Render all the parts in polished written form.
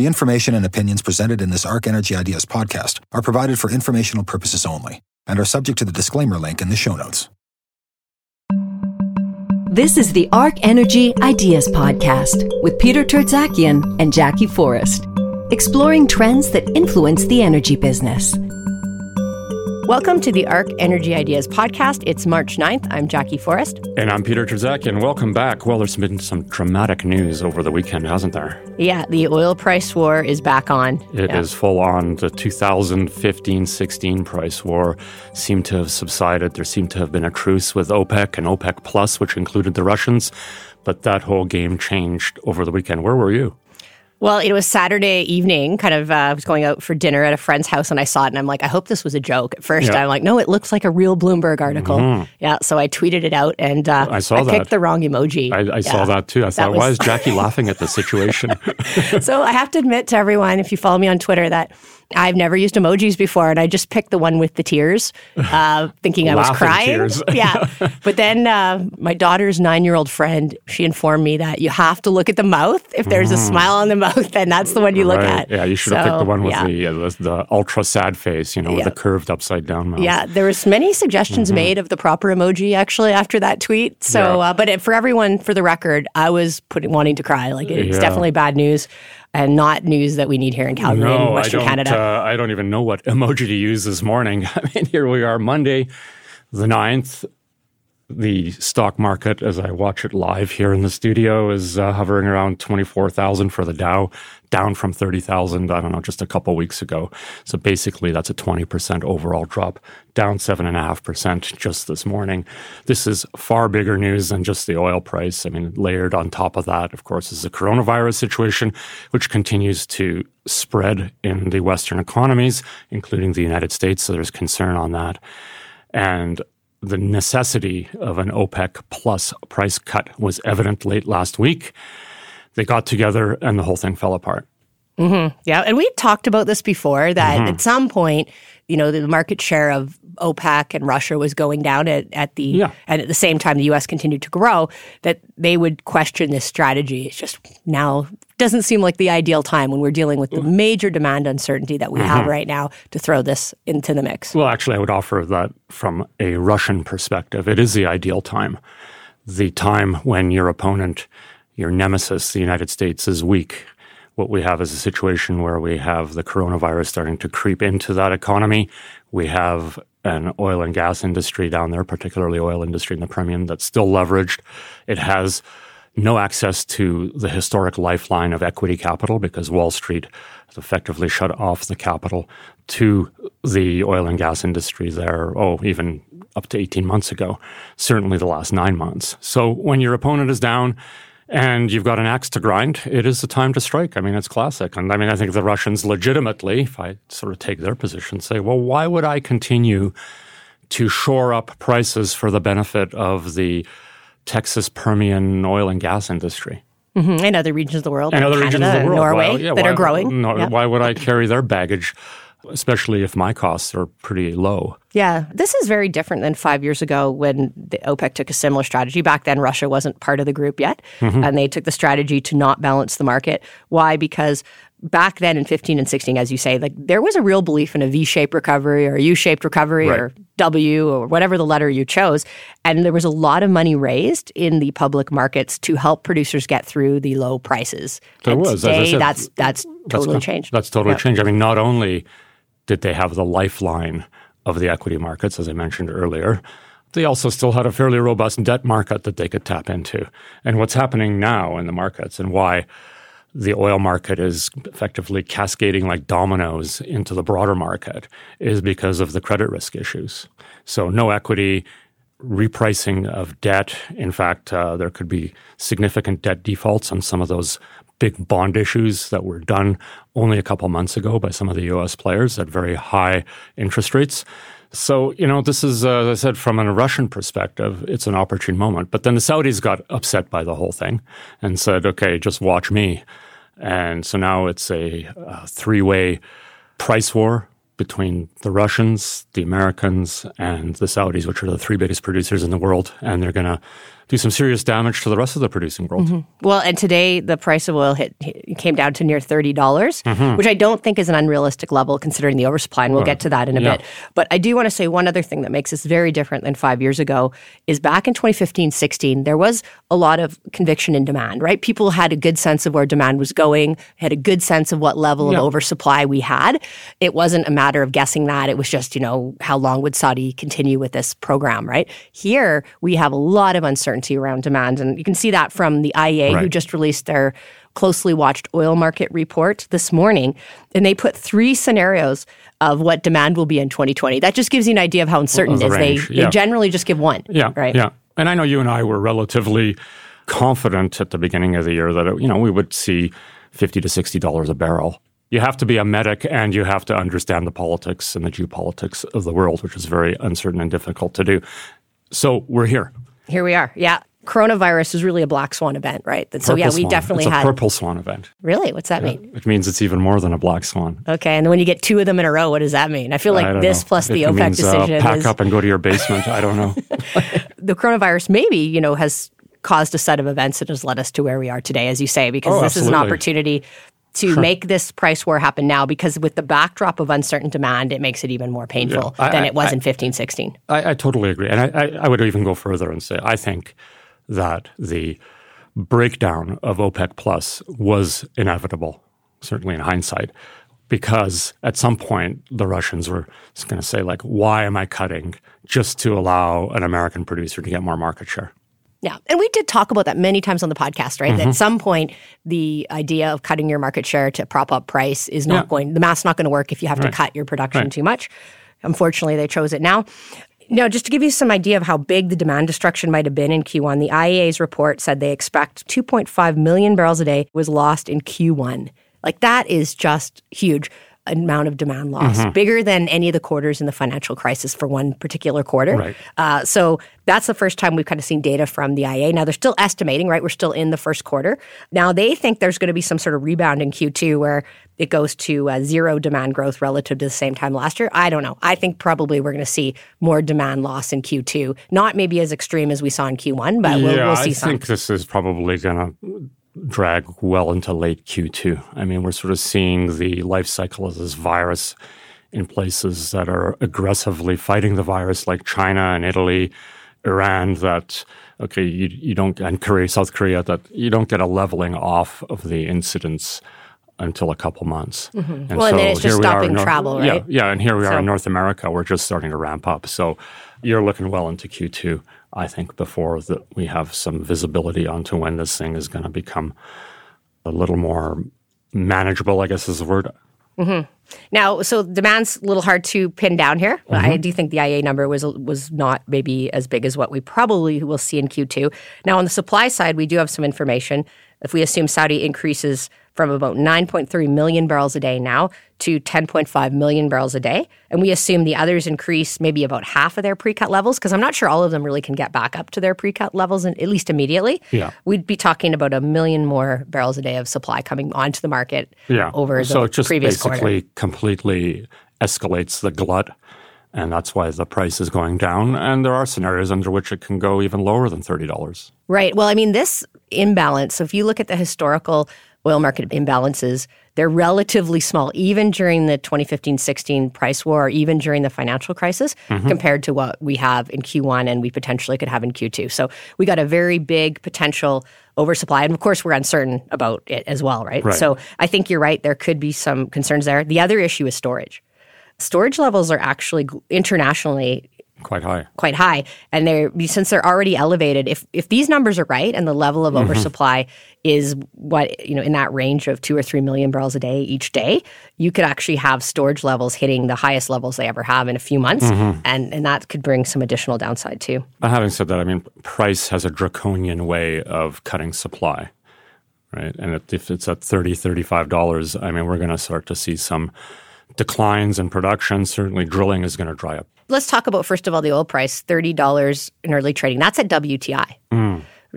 The information and opinions presented in this Arc Energy Ideas podcast are provided for informational purposes only and are subject to the disclaimer link in the show notes. This is the Arc Energy Ideas podcast with Peter Tertzakian and Jackie Forrest, exploring trends that influence the energy business. Welcome to the Arc Energy Ideas podcast. It's March 9th. I'm Jackie Forrest. And I'm Peter Tertzakian. Welcome back. Well, there's been some dramatic news over the weekend, hasn't there? Yeah, the oil price war is back on. It is full on. The 2015-16 price war seemed to have subsided. There seemed to have been a truce with OPEC and OPEC Plus, which included the Russians. But that whole game changed over the weekend. Where were you? Well, it was Saturday evening, I was going out for dinner at a friend's house and I saw it and I'm like, I hope this was a joke at first. Yeah. I'm like, no, it looks like a real Bloomberg article. Mm-hmm. Yeah, so I tweeted it out and I picked the wrong emoji. I saw that too. I thought, why is Jackie laughing at this situation? So I have to admit to everyone, if you follow me on Twitter, that I've never used emojis before, and I just picked the one with the tears, thinking I was crying. Yeah, but then my daughter's 9-year-old friend, she informed me that you have to look at the mouth. If there's a smile on the mouth, then that's the one you look at. Yeah, you should have picked the one with the ultra sad face, with the curved upside down mouth. Yeah, there was many suggestions made of the proper emoji actually after that tweet. So, but for everyone, for the record, I was wanting to cry. It's definitely bad news. And not news that we need here in Calgary and Western Canada. I don't even know what emoji to use this morning. I mean, here we are, Monday, the 9th. The stock market, as I watch it live here in the studio, is hovering around 24,000 for the Dow, down from 30,000, just a couple weeks ago. So basically, that's a 20% overall drop, down 7.5% just this morning. This is far bigger news than just the oil price. I mean, layered on top of that, of course, is the coronavirus situation, which continues to spread in the Western economies, including the United States. So there's concern on that. And the necessity of an OPEC Plus price cut was evident late last week. They got together and the whole thing fell apart. Mm-hmm. Yeah, and we talked about this before, that at some point, the market share of OPEC and Russia was going down and at the same time the U.S. continued to grow, that they would question this strategy. It's just now doesn't seem like the ideal time when we're dealing with the major demand uncertainty that we have right now to throw this into the mix. Well, actually, I would offer that from a Russian perspective. It is the ideal time, the time when your opponent, your nemesis, the United States, is weak. What we have is a situation where we have the coronavirus starting to creep into that economy. We have an oil and gas industry down there, particularly oil industry in the Permian, that's still leveraged. It has no access to the historic lifeline of equity capital because Wall Street has effectively shut off the capital to the oil and gas industry there, even up to 18 months ago, certainly the last 9 months. So when your opponent is down, and you've got an axe to grind, it is the time to strike. I mean, it's classic. And I mean, I think the Russians legitimately, if I sort of take their position, say, well, why would I continue to shore up prices for the benefit of the Texas Permian oil and gas industry? Mm-hmm. And other regions of the world, Norway, are growing. Why would I carry their baggage, especially if my costs are pretty low? Yeah, this is very different than 5 years ago when the OPEC took a similar strategy. Back then, Russia wasn't part of the group yet, and they took the strategy to not balance the market. Why? Because back then in 15 and 16, as you say, there was a real belief in a V-shaped recovery or a U-shaped recovery or W or whatever the letter you chose. And there was a lot of money raised in the public markets to help producers get through the low prices. Today, that's totally changed. That's totally changed. I mean, not only did they have the lifeline of the equity markets, as I mentioned earlier, they also still had a fairly robust debt market that they could tap into. And what's happening now in the markets and why the oil market is effectively cascading like dominoes into the broader market is because of the credit risk issues. So no equity, repricing of debt. In fact, there could be significant debt defaults on some of those big bond issues that were done only a couple months ago by some of the U.S. players at very high interest rates. So, this is, as I said, from a Russian perspective, it's an opportune moment. But then the Saudis got upset by the whole thing and said, okay, just watch me. And so now it's a three-way price war between the Russians, the Americans, and the Saudis, which are the three biggest producers in the world. And they're going to do some serious damage to the rest of the producing world. Mm-hmm. Well, and today the price of oil came down to near $30, mm-hmm. which I don't think is an unrealistic level considering the oversupply, and we'll get to that in a bit. But I do want to say one other thing that makes this very different than 5 years ago is back in 2015-16, there was a lot of conviction in demand, right? People had a good sense of where demand was going, had a good sense of what level of oversupply we had. It wasn't a matter of guessing that. It was just, you know, how long would Saudi continue with this program, right? Here, we have a lot of uncertainty around demand. And you can see that from the IEA, who just released their closely watched oil market report this morning. And they put three scenarios of what demand will be in 2020. That just gives you an idea of how uncertain it is. They generally just give one. And I know you and I were relatively confident at the beginning of the year that, you know, we would see $50 to $60 a barrel. You have to be a medic and you have to understand the politics and the geopolitics of the world, which is very uncertain and difficult to do. So we're here. Here we are. Yeah. Coronavirus is really a black swan event, right? And so, we definitely had... It's a purple swan event. Really? What's that mean? It means it's even more than a black swan. Okay. And when you get two of them in a row, what does that mean? I feel like plus the OPEC decision is... pack up and go to your basement. I don't know. The coronavirus maybe, you know, has caused a set of events that has led us to where we are today, as you say, because this is an opportunity to make this price war happen now, because with the backdrop of uncertain demand, it makes it even more painful than it was in 15-16. I totally agree. And I would even go further and say I think that the breakdown of OPEC Plus was inevitable, certainly in hindsight, because at some point the Russians were just going to say, like, why am I cutting just to allow an American producer to get more market share? Yeah. And we did talk about that many times on the podcast, right? Mm-hmm. That at some point, the idea of cutting your market share to prop up price is not going, the math's not going to work if you have to cut your production too much. Unfortunately, they chose it now. Now, just to give you some idea of how big the demand destruction might have been in Q1, the IEA's report said they expect 2.5 million barrels a day was lost in Q1. Like, that is just huge. Amount of demand loss, bigger than any of the quarters in the financial crisis for one particular quarter. Right. So that's the first time we've kind of seen data from the IEA. Now, they're still estimating, right? We're still in the first quarter. Now, they think there's going to be some sort of rebound in Q2 where it goes to zero demand growth relative to the same time last year. I don't know. I think probably we're going to see more demand loss in Q2. Not maybe as extreme as we saw in Q1, but we'll see some. I think this is probably going to drag well into late Q2. I mean, we're sort of seeing the life cycle of this virus in places that are aggressively fighting the virus, like China and Italy, Iran, that, you don't, and Korea, South Korea, that you don't get a leveling off of the incidents until a couple months. Mm-hmm. And well, so and then it's just stopping travel, right? Yeah, and here we are in North America. We're just starting to ramp up. So you're looking well into Q2, I think, before that we have some visibility onto when this thing is going to become a little more manageable, I guess is the word. Mm-hmm. Now, so demand's a little hard to pin down here. Mm-hmm. I do think the IEA number was not maybe as big as what we probably will see in Q2. Now, on the supply side, we do have some information. If we assume Saudi increases from about 9.3 million barrels a day now to 10.5 million barrels a day, and we assume the others increase maybe about half of their pre-cut levels, because I'm not sure all of them really can get back up to their pre-cut levels, and at least immediately, we'd be talking about 1 million more barrels a day of supply coming onto the market over the previous quarter. So it just basically completely escalates the glut, and that's why the price is going down. And there are scenarios under which it can go even lower than $30. Right. Well, I mean, this imbalance, so if you look at the historical oil market imbalances, they're relatively small, even during the 2015-16 price war, or even during the financial crisis, compared to what we have in Q1 and we potentially could have in Q2. So we got a very big potential oversupply. And of course, we're uncertain about it as well, right? So I think you're right. There could be some concerns there. The other issue is storage. Storage levels are actually internationally quite high. And since they're already elevated, if these numbers are right and the level of oversupply is what, you know, in that range of 2 or 3 million barrels a day each day, you could actually have storage levels hitting the highest levels they ever have in a few months. And that could bring some additional downside too. Having said that, I mean, price has a draconian way of cutting supply, right? And if it's at $30, $35, I mean, we're going to start to see some declines in production. Certainly drilling is going to dry up. Let's talk about, first of all, the oil price, $30 in early trading. That's at WTI.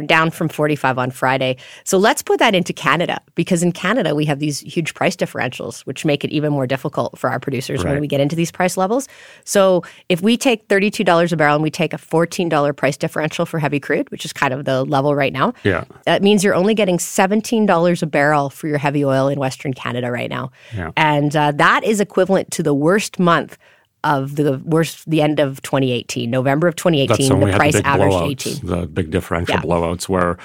down from 45 on Friday. So let's put that into Canada, because in Canada, we have these huge price differentials, which make it even more difficult for our producers when we get into these price levels. So if we take $32 a barrel and we take a $14 price differential for heavy crude, which is kind of the level right now, that means you're only getting $17 a barrel for your heavy oil in Western Canada right now. Yeah. And that is equivalent to the worst month of the worst, the end of 2018, November of 2018, the price averaged $18. The big differential blowouts where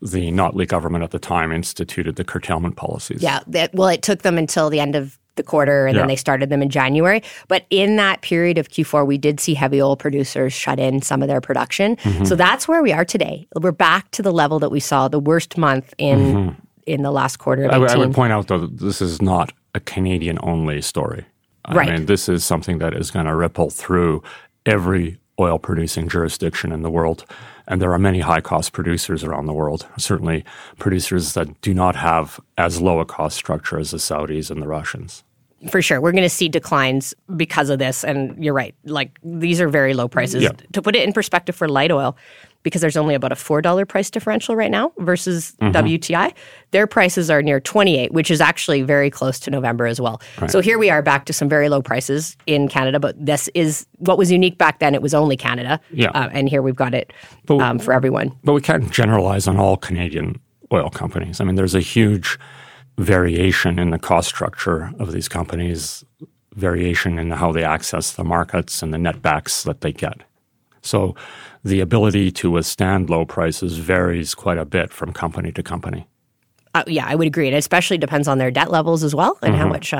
the Notley government at the time instituted the curtailment policies. Yeah, well, it took them until the end of the quarter, and then they started them in January. But in that period of Q4, we did see heavy oil producers shut in some of their production. Mm-hmm. So that's where we are today. We're back to the level that we saw the worst month in the last quarter of 2018. I would point out, though, that this is not a Canadian-only story. I mean, this is something that is going to ripple through every oil-producing jurisdiction in the world. And there are many high-cost producers around the world, certainly producers that do not have as low a cost structure as the Saudis and the Russians. For sure. We're going to see declines because of this. And you're right. Like, these are very low prices. Yeah. To put it in perspective for light oil, because there's only about a $4 price differential right now versus WTI, their prices are near 28, which is actually very close to November as well. Right. So here we are back to some very low prices in Canada, but this is what was unique back then. It was only Canada, and here we've got it for everyone. But we can't generalize on all Canadian oil companies. I mean, there's a huge variation in the cost structure of these companies, variation in how they access the markets and the netbacks that they get. So the ability to withstand low prices varies quite a bit from company to company. Yeah, I would agree. It especially depends on their debt levels as well, and how much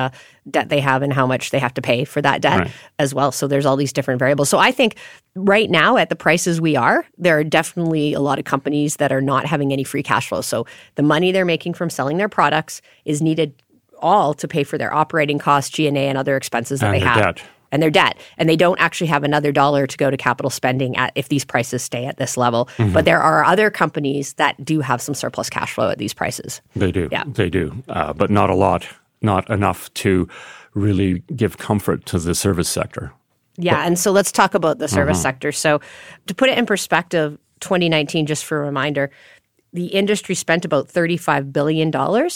debt they have and how much they have to pay for that debt as well. So there's all these different variables. So I think right now at the prices we are, there are definitely a lot of companies that are not having any free cash flow. So the money they're making from selling their products is needed all to pay for their operating costs, G&A, and other expenses that they have. And their debt. And they don't actually have another dollar to go to capital spending at if these prices stay at this level. Mm-hmm. But there are other companies that do have some surplus cash flow at these prices. They do. Yeah. They do. But not a lot, not enough to really give comfort to the service sector. Yeah. But, and so let's talk about the service sector. So to put it in perspective, 2019, just for a reminder, the industry spent about $35 billion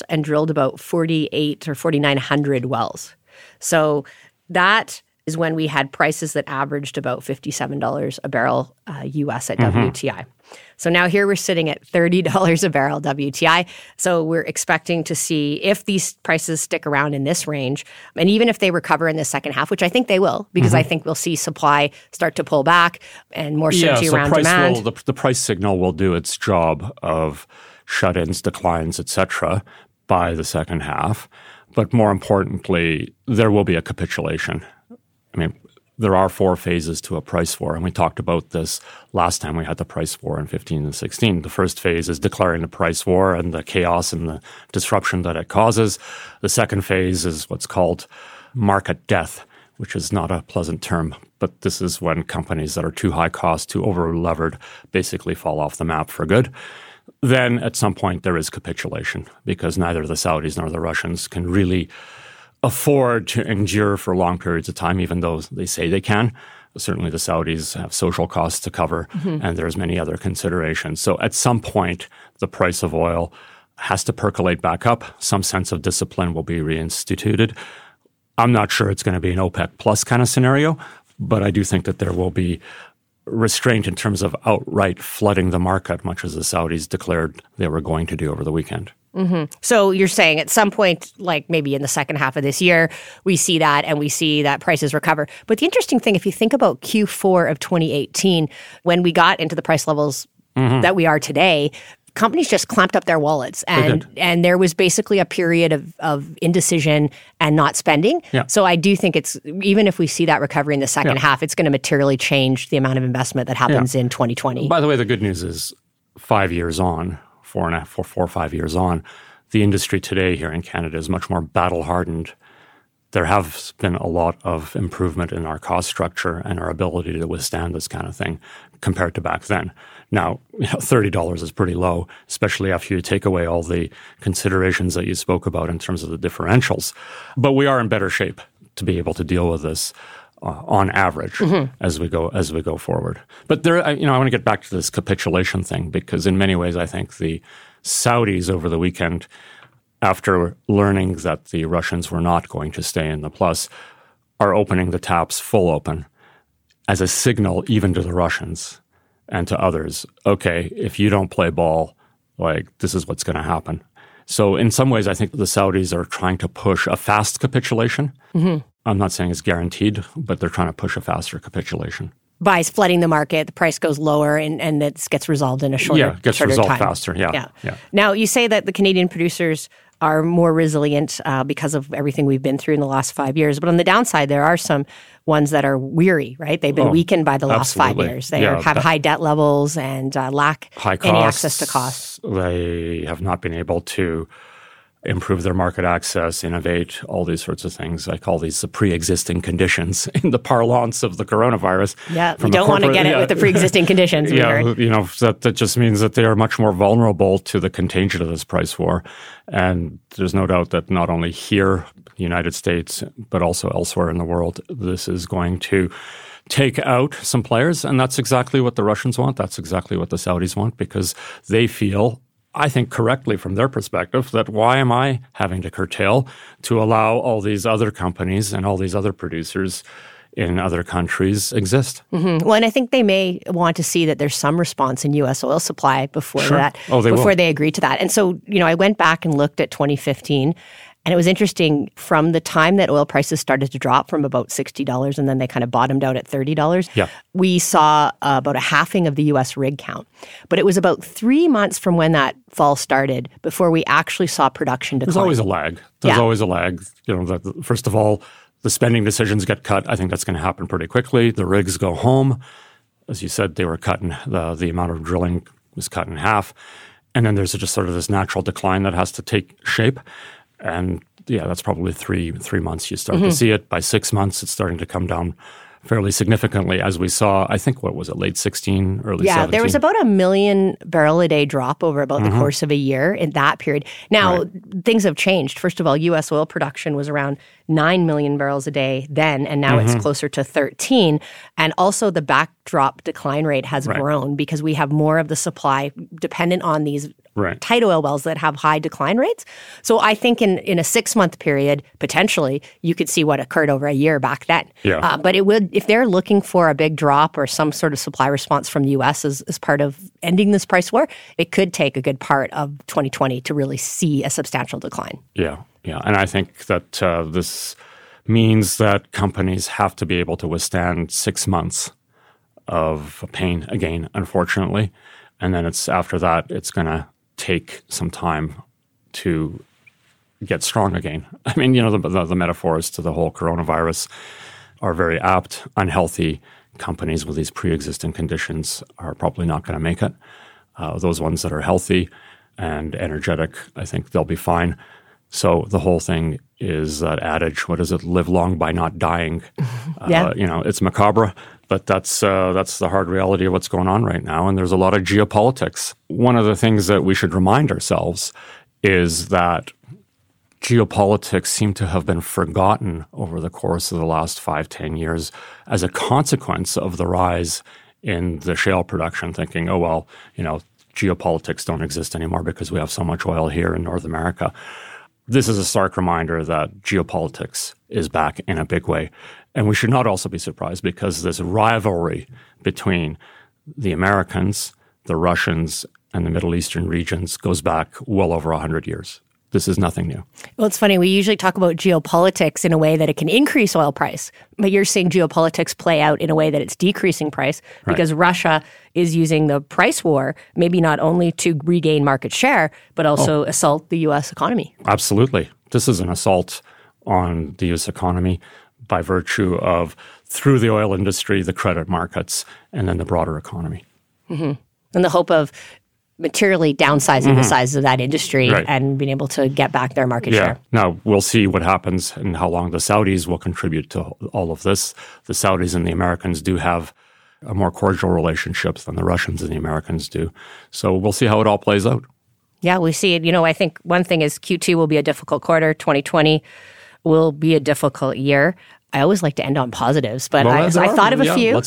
and drilled about 48 or 4,900 wells. So that is when we had prices that averaged about $57 a barrel US at WTI. So now here we're sitting at $30 a barrel WTI. So we're expecting to see if these prices stick around in this range, and even if they recover in the second half, which I think they will, because I think we'll see supply start to pull back and more certainty around demand. The price signal will do its job of shut-ins, declines, et cetera, by the second half. But more importantly, there will be a capitulation. I mean, there are four phases to a price war, and we talked about this last time we had the price war in 15 and 16. The first phase is declaring the price war and the chaos and the disruption that it causes. The second phase is what's called market death, which is not a pleasant term, but this is when companies that are too high cost, too over-levered, basically fall off the map for good. Then at some point there is capitulation, because neither the Saudis nor the Russians can really afford to endure for long periods of time, even though they say they can. Certainly the Saudis have social costs to cover, and there's many other considerations. So at some point, the price of oil has to percolate back up. Some sense of discipline will be reinstituted. I'm not sure it's going to be an OPEC Plus kind of scenario, but I do think that there will be restraint in terms of outright flooding the market, much as the Saudis declared they were going to do over the weekend. So you're saying at some point, like maybe in the second half of this year, we see that and we see that prices recover. But the interesting thing, if you think about Q4 of 2018, when we got into the price levels that we are today, companies just clamped up their wallets. And there was basically a period of indecision and not spending. Yeah. So I do think it's, even if we see that recovery in the second half, it's going to materially change the amount of investment that happens in 2020. By the way, the good news is 5 years on, four or five years on, the industry today here in Canada is much more battle-hardened. There have been a lot of improvement in our cost structure and our ability to withstand this kind of thing compared to back then. Now, $30 is pretty low, especially after you take away all the considerations that you spoke about in terms of the differentials. But we are in better shape to be able to deal with this on average as we go forward. But there, I want to get back to this capitulation thing, because in many ways I think the Saudis over the weekend, after learning that the Russians were not going to stay in the plus, are opening the taps full open as a signal even to the Russians and to others, okay, if you don't play ball, like, this is what's going to happen. So in some ways, I think the Saudis are trying to push a fast capitulation. Mm-hmm. I'm not saying it's guaranteed, but they're trying to push a faster capitulation. Buys flooding the market, the price goes lower, and it gets resolved in a shorter time. Yeah, it gets resolved faster, yeah. Now, you say that the Canadian producers are more resilient because of everything we've been through in the last 5 years. But on the downside, there are some ones that are weary, right? They've been weakened by the last 5 years. They have high debt levels and lack any access to costs. They have not been able to improve their market access, innovate, all these sorts of things. I call these the pre-existing conditions in the parlance of the coronavirus. Yeah, we don't want to get it with the pre-existing conditions. That just means that they are much more vulnerable to the contagion of this price war. And there's no doubt that not only here, the United States, but also elsewhere in the world, this is going to take out some players. And that's exactly what the Russians want. That's exactly what the Saudis want, because they feel, I think correctly from their perspective, that why am I having to curtail to allow all these other companies and all these other producers in other countries exist? Mm-hmm. Well, and I think they may want to see that there's some response in U.S. oil supply before they agree to that. And so, I went back and looked at 2015, and it was interesting, from the time that oil prices started to drop from about $60, and then they kind of bottomed out at $30, we saw about a halving of the U.S. rig count. But it was about 3 months from when that fall started before we actually saw production decline. There's always a lag. First of all, the spending decisions get cut. I think that's going to happen pretty quickly. The rigs go home. As you said, they were cut, the amount of drilling was cut in half. And then there's just sort of this natural decline that has to take shape. And that's probably three months you start to see it. By 6 months, it's starting to come down fairly significantly, as we saw, I think, what was it, late 16, early 17? Yeah, there was about 1 million barrel a day drop over about the course of a year in that period. Now, things have changed. First of all, U.S. oil production was around 9 million barrels a day then, and now it's closer to 13. And also the backdrop decline rate has grown, because we have more of the supply dependent on these tight oil wells that have high decline rates. So I think in a 6 month period, potentially, you could see what occurred over a year back then. Yeah. But it would, if they're looking for a big drop or some sort of supply response from the U.S. as part of ending this price war, it could take a good part of 2020 to really see a substantial decline. Yeah. And I think that this means that companies have to be able to withstand 6 months of pain again, unfortunately. And then it's after that, it's going to take some time to get strong again. I mean, the metaphors to the whole coronavirus are very apt. Unhealthy companies with these pre-existing conditions are probably not going to make it. Those ones that are healthy and energetic, I think they'll be fine. So the whole thing is that adage, what is it, live long by not dying. It's macabre, but that's the hard reality of what's going on right now, and there's a lot of geopolitics. One of the things that we should remind ourselves is that geopolitics seem to have been forgotten over the course of the last 5-10 years as a consequence of the rise in the shale production, thinking, geopolitics don't exist anymore because we have so much oil here in North America. This is a stark reminder that geopolitics is back in a big way. And we should not also be surprised, because this rivalry between the Americans, the Russians, and the Middle Eastern regions goes back well over 100 years. This is nothing new. Well, it's funny. We usually talk about geopolitics in a way that it can increase oil price, but you're seeing geopolitics play out in a way that it's decreasing price, because Russia is using the price war maybe not only to regain market share, but also assault the U.S. economy. Absolutely. This is an assault on the U.S. economy by virtue of, through the oil industry, the credit markets, and then the broader economy. Mm-hmm. And the hope of materially downsizing the size of that industry and being able to get back their market share. Now, we'll see what happens and how long the Saudis will contribute to all of this. The Saudis and the Americans do have a more cordial relationship than the Russians and the Americans do. So we'll see how it all plays out. Yeah, we see it. I think one thing is Q2 will be a difficult quarter. 2020 will be a difficult year. I always like to end on positives, but I thought of a few.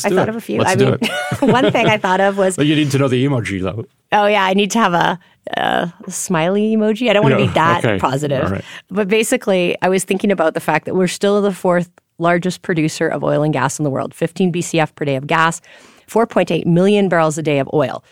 I mean, one thing I thought of was... But you need to know the emoji, though. Oh, yeah. I need to have a smiley emoji. I don't want to be that positive. Right. But basically, I was thinking about the fact that we're still the fourth largest producer of oil and gas in the world, 15 BCF per day of gas, 4.8 million barrels a day of oil.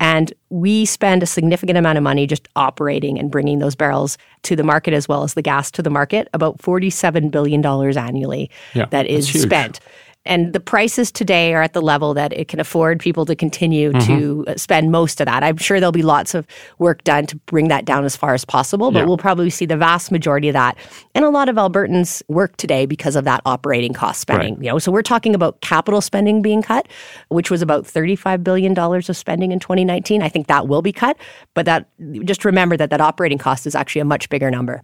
And we spend a significant amount of money just operating and bringing those barrels to the market as well as the gas to the market, about $47 billion annually that is spent. And the prices today are at the level that it can afford people to continue to spend most of that. I'm sure there'll be lots of work done to bring that down as far as possible, but we'll probably see the vast majority of that. And a lot of Albertans work today because of that operating cost spending. Right. You know, so we're talking about capital spending being cut, which was about $35 billion of spending in 2019. I think that will be cut, but that just remember that that operating cost is actually a much bigger number.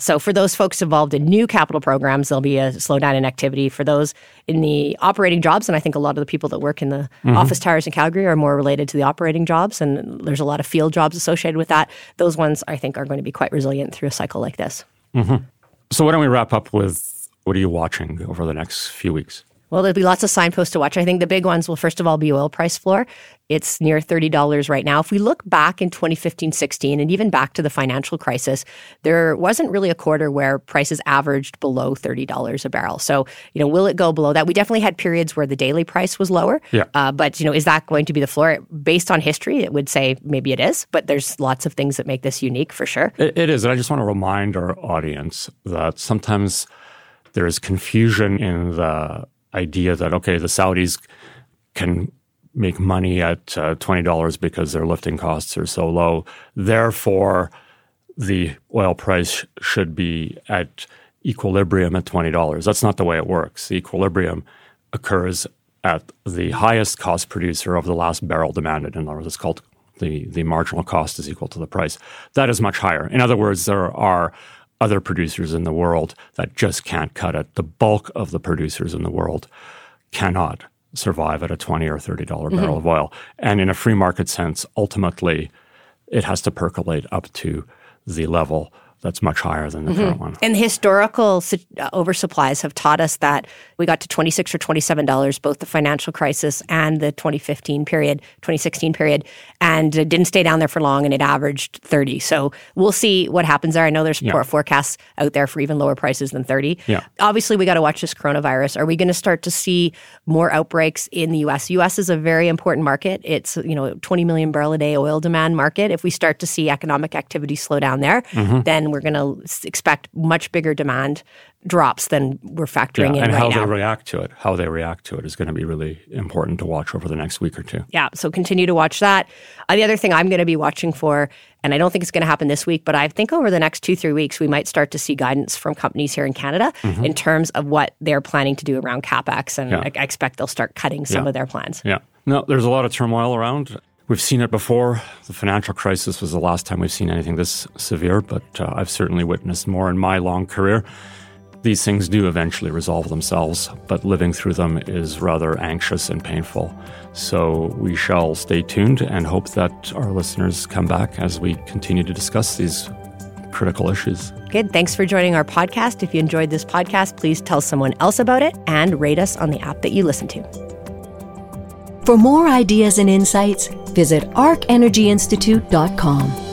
So for those folks involved in new capital programs, there'll be a slowdown in activity. For those in the operating jobs, and I think a lot of the people that work in the office towers in Calgary are more related to the operating jobs, and there's a lot of field jobs associated with that. Those ones, I think, are going to be quite resilient through a cycle like this. So why don't we wrap up with what are you watching over the next few weeks? Well, there'll be lots of signposts to watch. I think the big ones will, first of all, be oil price floor. It's near $30 right now. If we look back in 2015-16 and even back to the financial crisis, there wasn't really a quarter where prices averaged below $30 a barrel. So, you know, will it go below that? We definitely had periods where the daily price was lower. But, you know, is that going to be the floor? Based on history, it would say maybe it is. But there's lots of things that make this unique for sure. It is. And I just want to remind our audience that sometimes there is confusion in the idea that, okay, the Saudis can make money at $20 because their lifting costs are so low. Therefore, the oil price should be at equilibrium at $20. That's not the way it works. The equilibrium occurs at the highest cost producer of the last barrel demanded. In other words, it's called the marginal cost is equal to the price. That is much higher. In other words, there are other producers in the world that just can't cut it. The bulk of the producers in the world cannot survive at a $20 or $30 barrel of oil. And in a free market sense, ultimately, it has to percolate up to the level that's much higher than the current one. And historical oversupplies have taught us that we got to $26 or $27, both the financial crisis and the 2016 period, and it didn't stay down there for long, and it averaged $30. So we'll see what happens there. I know there's forecasts out there for even lower prices than $30. Obviously, we got to watch this coronavirus. Are we going to start to see more outbreaks in the U.S.? U.S. is a very important market. It's, you know, 20 million barrel a day oil demand market. If we start to see economic activity slow down there, then we're going to expect much bigger demand drops than we're factoring in right now. And how they react to it is going to be really important to watch over the next week or two. Yeah, so continue to watch that. The other thing I'm going to be watching for, and I don't think it's going to happen this week, but I think over the next 2-3 weeks, we might start to see guidance from companies here in Canada in terms of what they're planning to do around CapEx, and I expect they'll start cutting some of their plans. No, there's a lot of turmoil around. We've seen it before. The financial crisis was the last time we've seen anything this severe, but I've certainly witnessed more in my long career. These things do eventually resolve themselves, but living through them is rather anxious and painful. So we shall stay tuned and hope that our listeners come back as we continue to discuss these critical issues. Good. Thanks for joining our podcast. If you enjoyed this podcast, please tell someone else about it and rate us on the app that you listen to. For more ideas and insights, visit arcenergyinstitute.com.